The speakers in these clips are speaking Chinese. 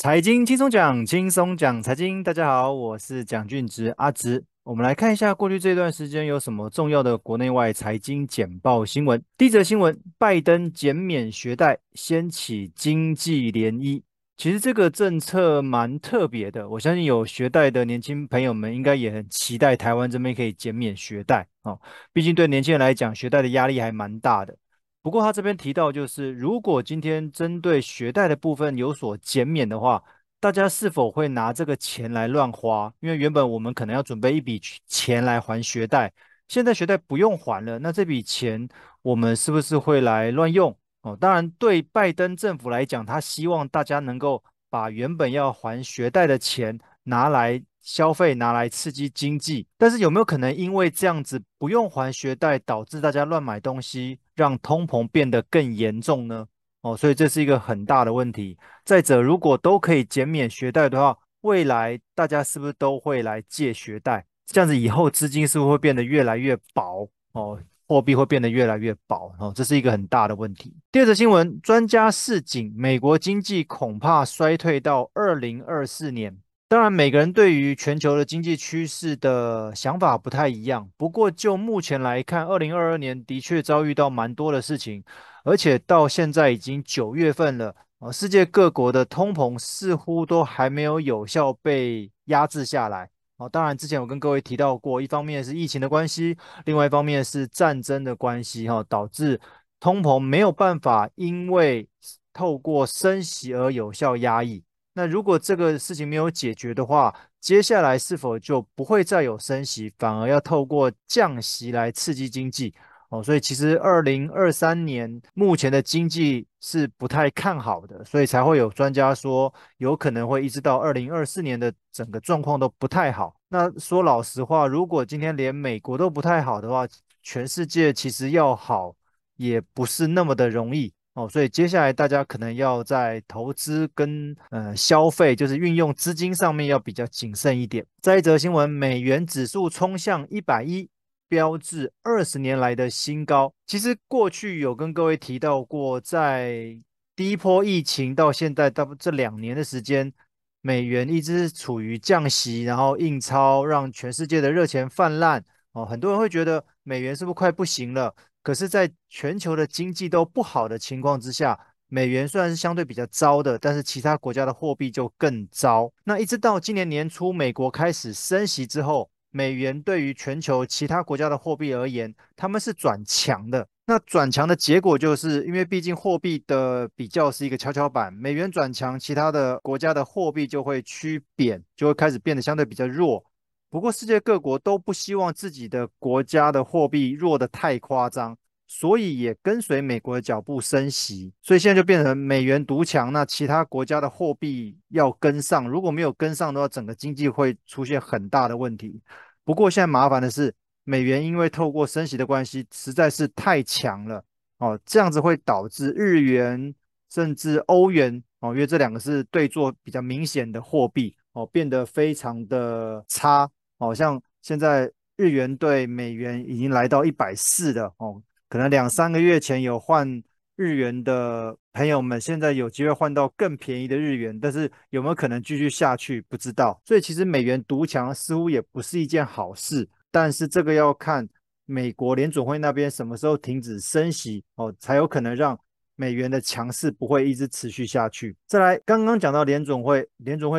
财经轻松讲，轻松讲财经。大家好，我是蒋俊植阿植。我们来看一下过去这段时间有什么重要的国内外财经简报新闻。第一则新闻，拜登减免学贷，掀起经济涟漪。其实这个政策蛮特别的，我相信有学贷的年轻朋友们应该也很期待台湾这边可以减免学贷哦，毕竟对年轻人来讲，学贷的压力还蛮大的。不过他这边提到，就是如果今天针对学贷的部分有所减免的话，大家是否会拿这个钱来乱花？因为原本我们可能要准备一笔钱来还学贷，现在学贷不用还了，那这笔钱我们是不是会来乱用？哦，当然对拜登政府来讲，他希望大家能够把原本要还学贷的钱拿来消费，拿来刺激经济，但是有没有可能因为这样子不用还学贷，导致大家乱买东西，让通膨变得更严重呢？哦，所以这是一个很大的问题。再者，如果都可以减免学贷的话，未来大家是不是都会来借学贷？这样子以后资金是不是会变得越来越薄？哦，货币会变得越来越薄，哦，这是一个很大的问题。第二则新闻，专家示警，美国经济恐怕衰退到2024年。当然每个人对于全球的经济趋势的想法不太一样，不过就目前来看，2022年的确遭遇到蛮多的事情，而且到现在已经9月份了，世界各国的通膨似乎都还没有有效被压制下来。当然之前我跟各位提到过，一方面是疫情的关系，另外一方面是战争的关系，导致通膨没有办法因为透过升息而有效压抑。那如果这个事情没有解决的话，接下来是否就不会再有升息，反而要透过降息来刺激经济？哦，所以其实2023年目前的经济是不太看好的，所以才会有专家说有可能会一直到2024年的整个状况都不太好。那说老实话，如果今天连美国都不太好的话，全世界其实要好也不是那么的容易。哦，所以接下来大家可能要在投资跟消费，就是运用资金上面要比较谨慎一点。再一则新闻，美元指数冲向110，标志20年来的新高。其实过去有跟各位提到过，在第一波疫情到现在这2年的时间，美元一直处于降息，然后印钞，让全世界的热钱泛滥。哦，很多人会觉得美元是不是快不行了？可是在全球的经济都不好的情况之下，美元虽然是相对比较糟的，但是其他国家的货币就更糟。那一直到今年年初美国开始升息之后，美元对于全球其他国家的货币而言，他们是转强的。那转强的结果就是因为毕竟货币的比较是一个跷跷板，美元转强，其他的国家的货币就会趋贬，就会开始变得相对比较弱。不过世界各国都不希望自己的国家的货币弱得太夸张，所以也跟随美国的脚步升息，所以现在就变成美元独强，那其他国家的货币要跟上，如果没有跟上的话，整个经济会出现很大的问题。不过现在麻烦的是，美元因为透过升息的关系实在是太强了，哦，这样子会导致日元甚至欧元，哦，因为这两个是对作比较明显的货币，哦，变得非常的差。好，哦，像现在日元对美元已经来到140了，哦，可能2-3个月前有换日元的朋友们现在有机会换到更便宜的日元，但是有没有可能继续下去不知道。所以其实美元独强似乎也不是一件好事，但是这个要看美国联准会那边什么时候停止升息，哦，才有可能让美元的强势不会一直持续下去。再来，刚刚讲到联准会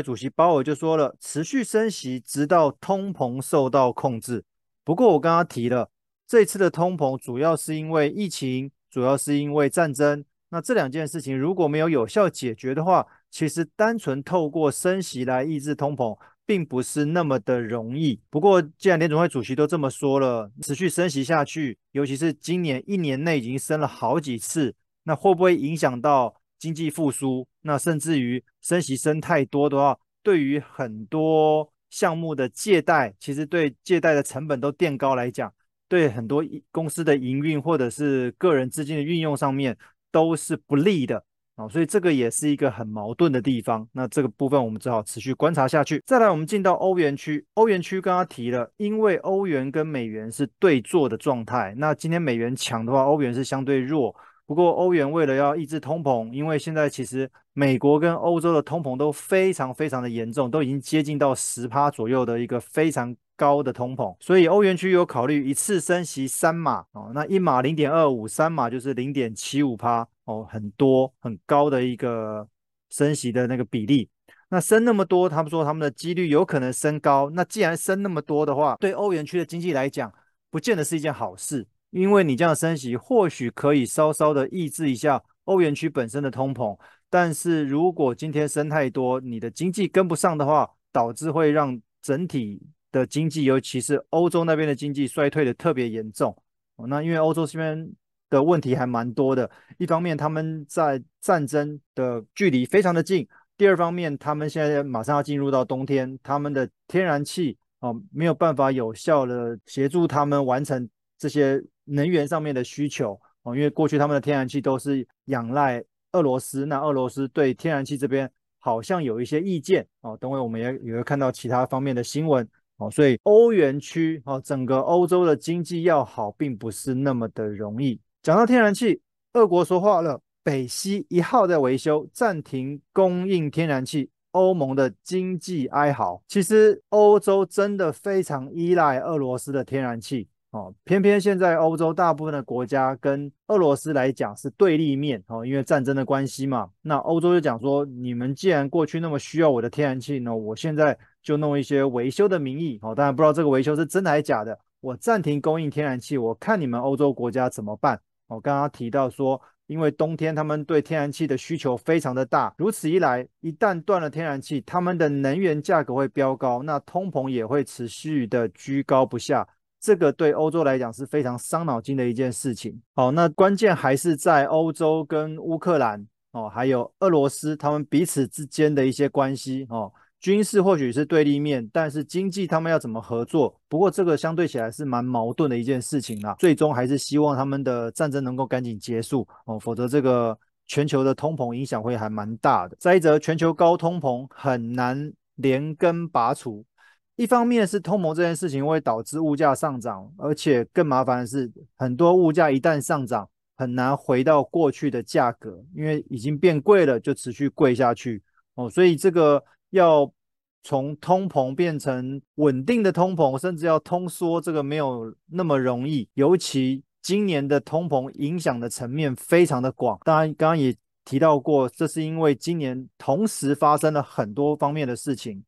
主席鲍尔就说了，持续升息直到通膨受到控制。不过我刚刚提了，这次的通膨主要是因为疫情，主要是因为战争，那这两件事情如果没有有效解决的话，其实单纯透过升息来抑制通膨并不是那么的容易。不过既然联准会主席都这么说了，持续升息下去，尤其是今年一年内已经升了好几次，那会不会影响到经济复苏？那甚至于升息升太多的话，对于很多项目的借贷，其实对借贷的成本都垫高来讲，对很多公司的营运或者是个人资金的运用上面都是不利的，哦，所以这个也是一个很矛盾的地方。那这个部分我们只好持续观察下去。再来，我们进到欧元区。欧元区刚刚提了，因为欧元跟美元是对坐的状态，那今天美元强的话，欧元是相对弱，不过，欧元为了要抑制通膨，因为现在其实美国跟欧洲的通膨都非常的严重，都已经接近到10%左右的一个非常高的通膨，所以欧元区有考虑一次升息3码哦，那1码 0.25， 3码就是 0.75% 哦，很高的一个升息的那个比例。那升那么多，他们说他们的几率有可能升高。那既然升那么多的话，对欧元区的经济来讲，不见得是一件好事。因为你这样升息，或许可以稍稍的抑制一下欧元区本身的通膨，但是如果今天升太多，你的经济跟不上的话，导致会让整体的经济，尤其是欧洲那边的经济衰退的特别严重。那因为欧洲这边的问题还蛮多的，一方面他们在战争的距离非常的近，第二方面他们现在马上要进入到冬天，他们的天然气没有办法有效的协助他们完成这些能源上面的需求，因为过去他们的天然气都是仰赖俄罗斯，那俄罗斯对天然气这边好像有一些意见，等会我们也会看到其他方面的新闻，所以欧元区，整个欧洲的经济要好并不是那么的容易。讲到天然气，俄国说话了，北溪1号在维修，暂停供应天然气，欧盟的经济哀嚎。其实欧洲真的非常依赖俄罗斯的天然气，偏偏现在欧洲大部分的国家跟俄罗斯来讲是对立面，因为战争的关系嘛，那欧洲就讲说，你们既然过去那么需要我的天然气呢，我现在就弄一些维修的名义，当然不知道这个维修是真的还是假的，我暂停供应天然气，我看你们欧洲国家怎么办。我刚刚提到说，因为冬天他们对天然气的需求非常的大，如此一来，一旦断了天然气，他们的能源价格会飙高，那通膨也会持续的居高不下，这个对欧洲来讲是非常伤脑筋的一件事情。好，那关键还是在欧洲跟乌克兰，还有俄罗斯他们彼此之间的一些关系，军事或许是对立面，但是经济他们要怎么合作，不过这个相对起来是蛮矛盾的一件事情啦。最终还是希望他们的战争能够赶紧结束，否则这个全球的通膨影响会还蛮大的。再一则，全球高通膨很难连根拔除，一方面是通膨这件事情会导致物价上涨，而且更麻烦的是，很多物价一旦上涨，很难回到过去的价格，因为已经变贵了，就持续贵下去，所以这个要从通膨变成稳定的通膨，甚至要通缩，这个没有那么容易，尤其今年的通膨影响的层面非常的广。当然刚刚也提到过，这是因为今年同时发生了很多方面的事情，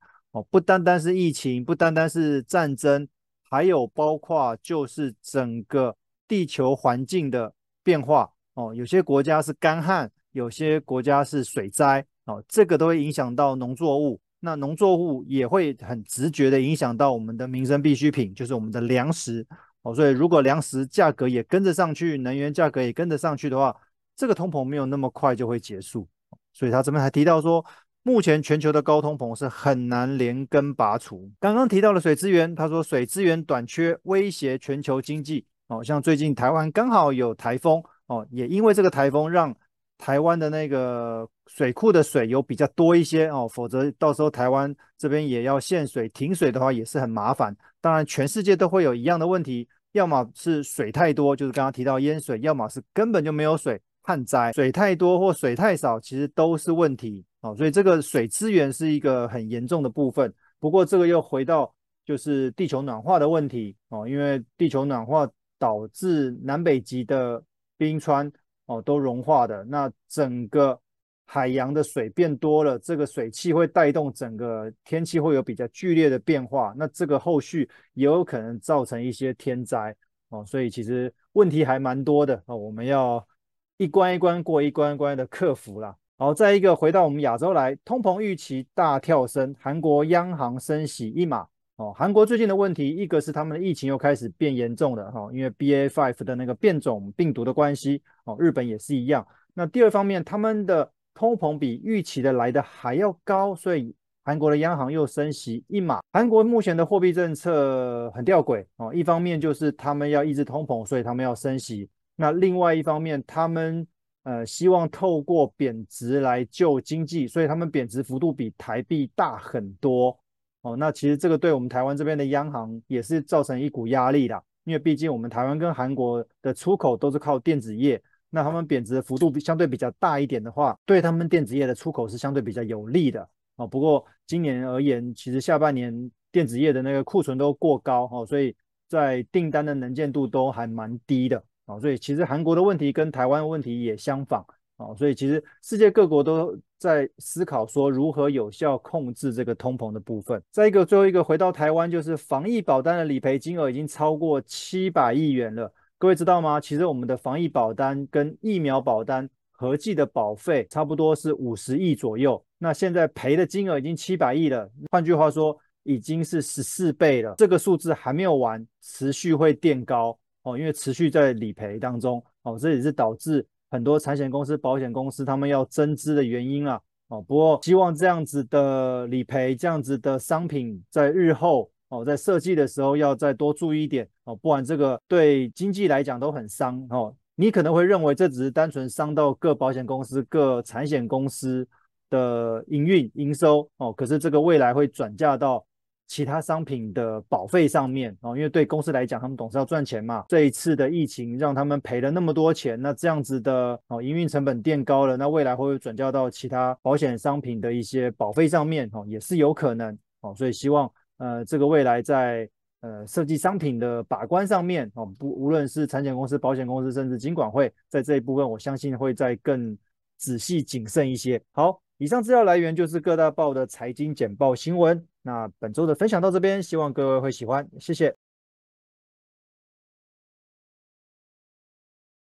不单单是疫情，不单单是战争，还有包括就是整个地球环境的变化，有些国家是干旱，有些国家是水灾，这个都会影响到农作物，那农作物也会很直觉的影响到我们的民生必需品，就是我们的粮食，所以如果粮食价格也跟着上去，能源价格也跟着上去的话，这个通膨没有那么快就会结束，所以他这边还提到说，目前全球的高通膨是很难连根拔除。刚刚提到了水资源，他说水资源短缺威胁全球经济，像最近台湾刚好有台风，也因为这个台风让台湾的那个水库的水有比较多一些，否则到时候台湾这边也要限水停水的话也是很麻烦。当然全世界都会有一样的问题，要么是水太多，就是刚刚提到淹水，要么是根本就没有水，旱灾。水太多或水太少其实都是问题，所以这个水资源是一个很严重的部分。不过这个又回到就是地球暖化的问题，因为地球暖化导致南北极的冰川，都融化的，那整个海洋的水变多了，这个水汽会带动整个天气会有比较剧烈的变化，那这个后续也有可能造成一些天灾，所以其实问题还蛮多的，我们要一关一关过，一关一关的克服啦。好，再一个回到我们亚洲来，通膨预期大跳升，韩国央行升息1码，韩国最近的问题，一个是他们的疫情又开始变严重了，因为 BA5 的那个变种病毒的关系，日本也是一样。那第二方面，他们的通膨比预期的来的还要高，所以韩国的央行又升息1码。韩国目前的货币政策很吊诡，一方面就是他们要抑制通膨，所以他们要升息，那另外一方面他们希望透过贬值来救经济，所以他们贬值幅度比台币大很多，那其实这个对我们台湾这边的央行也是造成一股压力啦，因为毕竟我们台湾跟韩国的出口都是靠电子业那他们贬值的幅度相对比较大一点的话，对他们电子业的出口是相对比较有利的啊。不过今年而言，其实下半年电子业的那个库存都过高哦，所以在订单的能见度都还蛮低的啊。所以其实韩国的问题跟台湾的问题也相仿啊。所以其实世界各国都在思考说如何有效控制这个通膨的部分。再一个，最后一个回到台湾，就是防疫保单的理赔金额已经超过700亿元了。各位知道吗？其实我们的防疫保单跟疫苗保单合计的保费差不多是50亿左右，那现在赔的金额已经700亿了，换句话说已经是14倍了。这个数字还没有完，持续会垫高哦，因为持续在理赔当中哦，这也是导致很多产险公司、保险公司他们要增资的原因啦哦。不过希望这样子的理赔、这样子的商品在日后哦，在设计的时候要再多注意一点哦，不然这个对经济来讲都很伤哦。你可能会认为这只是单纯伤到各保险公司、各产险公司的营运营收哦，可是这个未来会转嫁到其他商品的保费上面哦，因为对公司来讲，他们总是要赚钱嘛。这一次的疫情让他们赔了那么多钱，那这样子的哦，营运成本垫高了，那未来会不会转嫁到其他保险商品的一些保费上面哦，也是有可能哦。所以希望这个未来在设计商品的把关上面哦，无论是产险公司、保险公司，甚至金管会，在这一部分我相信会再更仔细谨慎一些。好，以上资料来源就是各大报的财经简报新闻。那本周的分享到这边，希望各位会喜欢，谢谢。